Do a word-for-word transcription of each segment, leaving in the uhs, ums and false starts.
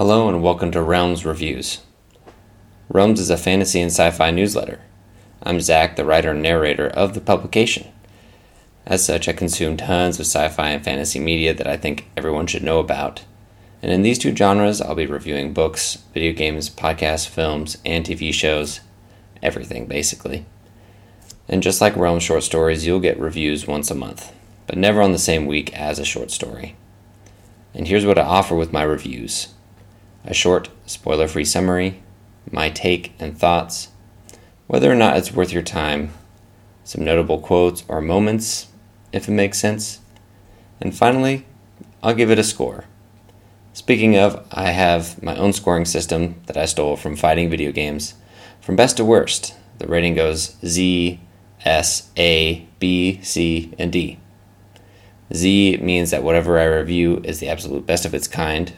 Hello and welcome to Realms Reviews. Realms is a fantasy and sci-fi newsletter. I'm Zach, the writer and narrator of the publication. As such, I consume tons of sci-fi and fantasy media that I think everyone should know about. And in these two genres, I'll be reviewing books, video games, podcasts, films, and T V shows. Everything, basically. And just like Realms short stories, you'll get reviews once a month, but never on the same week as a short story. And here's what I offer with my reviews. A short, spoiler-free summary, my take and thoughts, whether or not it's worth your time, some notable quotes or moments, if it makes sense, and finally, I'll give it a score. Speaking of, I have my own scoring system that I stole from fighting video games. From best to worst, the rating goes Z, S, A, B, C, and D. Z means that whatever I review is the absolute best of its kind,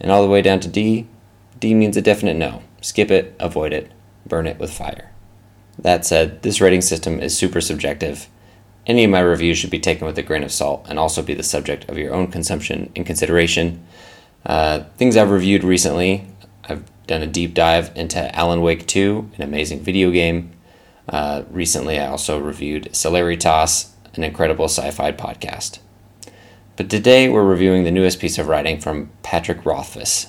and all the way down to D. D means a definite no. Skip it, avoid it, burn it with fire. That said, this rating system is super subjective. Any of my reviews should be taken with a grain of salt and also be the subject of your own consumption and consideration. Uh, things I've reviewed recently, I've done a deep dive into Alan Wake two, an amazing video game. Uh, recently, I also reviewed Celeritas, an incredible sci-fi podcast. But today we're reviewing the newest piece of writing from Patrick Rothfuss,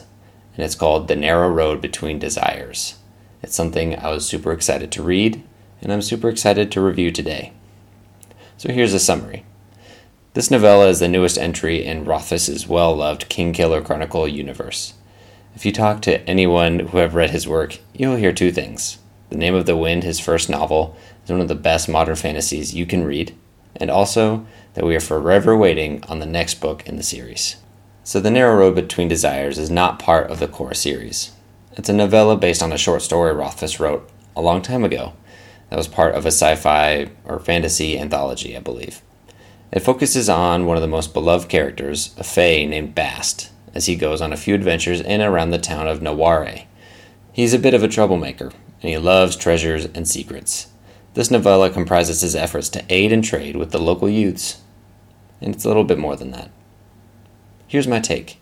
and it's called The Narrow Road Between Desires. It's something I was super excited to read, and I'm super excited to review today. So here's a summary. This novella is the newest entry in Rothfuss's well-loved Kingkiller Chronicle universe. If you talk to anyone who have read his work, you'll hear two things. The Name of the Wind, his first novel, is one of the best modern fantasies you can read, and also that we are forever waiting on the next book in the series. So The Narrow Road Between Desires is not part of the core series. It's a novella based on a short story Rothfuss wrote a long time ago that was part of a sci-fi or fantasy anthology, I believe. It focuses on one of the most beloved characters, a fae named Bast, as he goes on a few adventures in and around the town of Noare. He's a bit of a troublemaker, and he loves treasures and secrets. This novella comprises his efforts to aid and trade with the local youths, and it's a little bit more than that. Here's my take.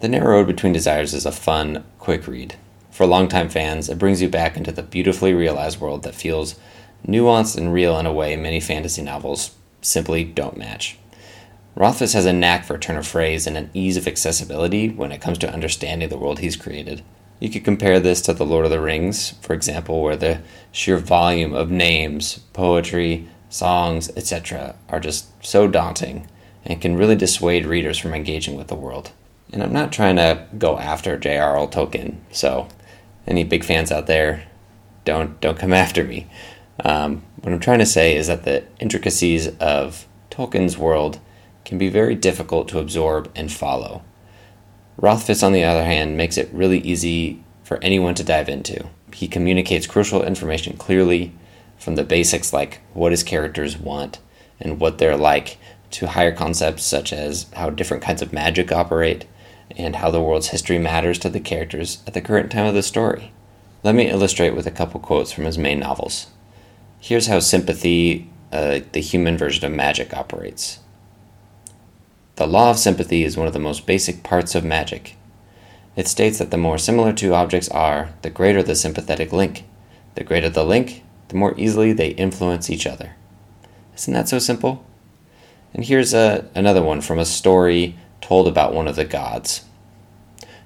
The Narrow Road Between Desires is a fun, quick read. For longtime fans, it brings you back into the beautifully realized world that feels nuanced and real in a way many fantasy novels simply don't match. Rothfuss has a knack for a turn of phrase and an ease of accessibility when it comes to understanding the world he's created. You could compare this to The Lord of the Rings, for example, where the sheer volume of names, poetry, songs, et cetera are just so daunting and can really dissuade readers from engaging with the world. And I'm not trying to go after J R R Tolkien, so any big fans out there, don't don't come after me. Um, what I'm trying to say is that the intricacies of Tolkien's world can be very difficult to absorb and follow. Rothfuss, on the other hand, makes it really easy for anyone to dive into. He communicates crucial information clearly, from the basics like what his characters want and what they're like, to higher concepts such as how different kinds of magic operate and how the world's history matters to the characters at the current time of the story. Let me illustrate with a couple quotes from his main novels. Here's how sympathy, uh, the human version of magic, operates. The law of sympathy is one of the most basic parts of magic. It states that the more similar two objects are, the greater the sympathetic link. The greater the link, the more easily they influence each other. Isn't that so simple? And here's a, another one from a story told about one of the gods.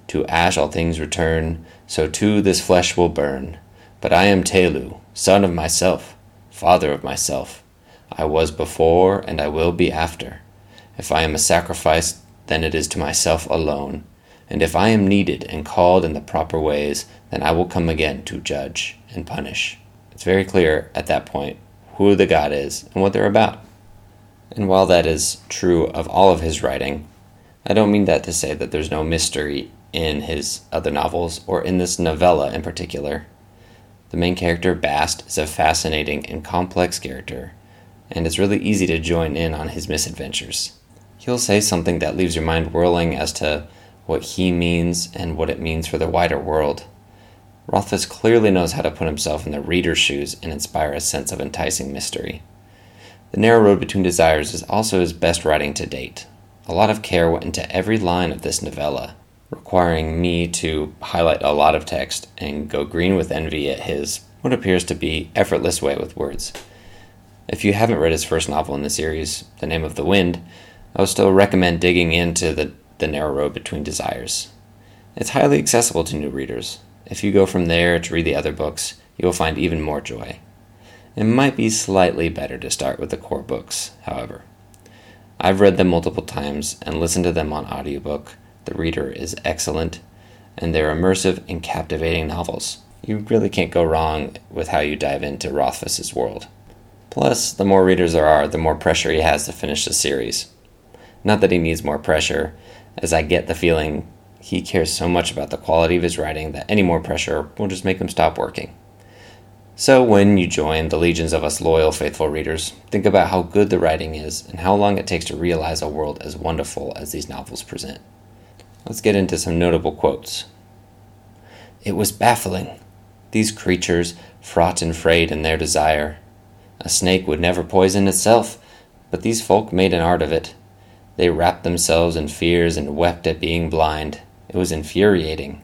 To ash all things return, so too this flesh will burn. But I am Telu, son of myself, father of myself. I was before, and I will be after. If I am a sacrifice, then it is to myself alone. And if I am needed and called in the proper ways, then I will come again to judge and punish. It's very clear at that point who the god is and what they're about. And while that is true of all of his writing, I don't mean that to say that there's no mystery in his other novels, or in this novella in particular. The main character, Bast, is a fascinating and complex character, and it's really easy to join in on his misadventures. He'll say something that leaves your mind whirling as to what he means and what it means for the wider world. Rothfuss clearly knows how to put himself in the reader's shoes and inspire a sense of enticing mystery. The Narrow Road Between Desires is also his best writing to date. A lot of care went into every line of this novella, requiring me to highlight a lot of text and go green with envy at his, what appears to be, effortless way with words. If you haven't read his first novel in the series, The Name of the Wind, I would still recommend digging into the, the Narrow Road Between Desires. It's highly accessible to new readers. If you go from there to read the other books, you will find even more joy. It might be slightly better to start with the core books, however. I've read them multiple times and listened to them on audiobook. The reader is excellent, and they're immersive and captivating novels. You really can't go wrong with how you dive into Rothfuss's world. Plus, the more readers there are, the more pressure he has to finish the series. Not that he needs more pressure, as I get the feeling he cares so much about the quality of his writing that any more pressure will just make him stop working. So when you join the legions of us loyal, faithful readers, think about how good the writing is and how long it takes to realize a world as wonderful as these novels present. Let's get into some notable quotes. It was baffling. These creatures, fraught and frayed in their desire. A snake would never poison itself, but these folk made an art of it. They wrapped themselves in fears and wept at being blind. It was infuriating.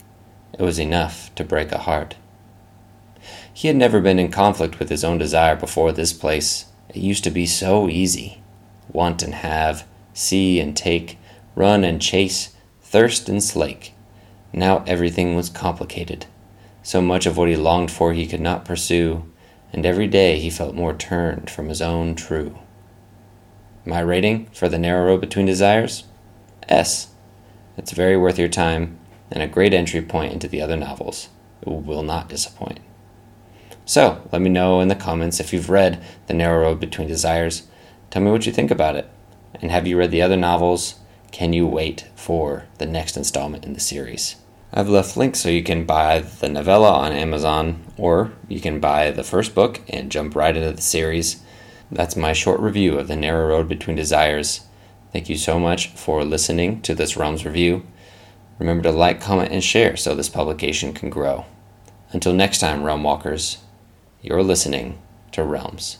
It was enough to break a heart. He had never been in conflict with his own desire before this place. It used to be so easy. Want and have, see and take, run and chase, thirst and slake. Now everything was complicated. So much of what he longed for he could not pursue, and every day he felt more turned from his own true. My rating for The Narrow Road Between Desires? S. It's very worth your time, and a great entry point into the other novels. It will not disappoint. So, let me know in the comments if you've read The Narrow Road Between Desires. Tell me what you think about it. And have you read the other novels? Can you wait for the next installment in the series? I've left links so you can buy the novella on Amazon, or you can buy the first book and jump right into the series. That's my short review of The Narrow Road Between Desires. Thank you so much for listening to this Realms review. Remember to like, comment, and share so this publication can grow. Until next time, Realm Walkers. You're listening to Realms.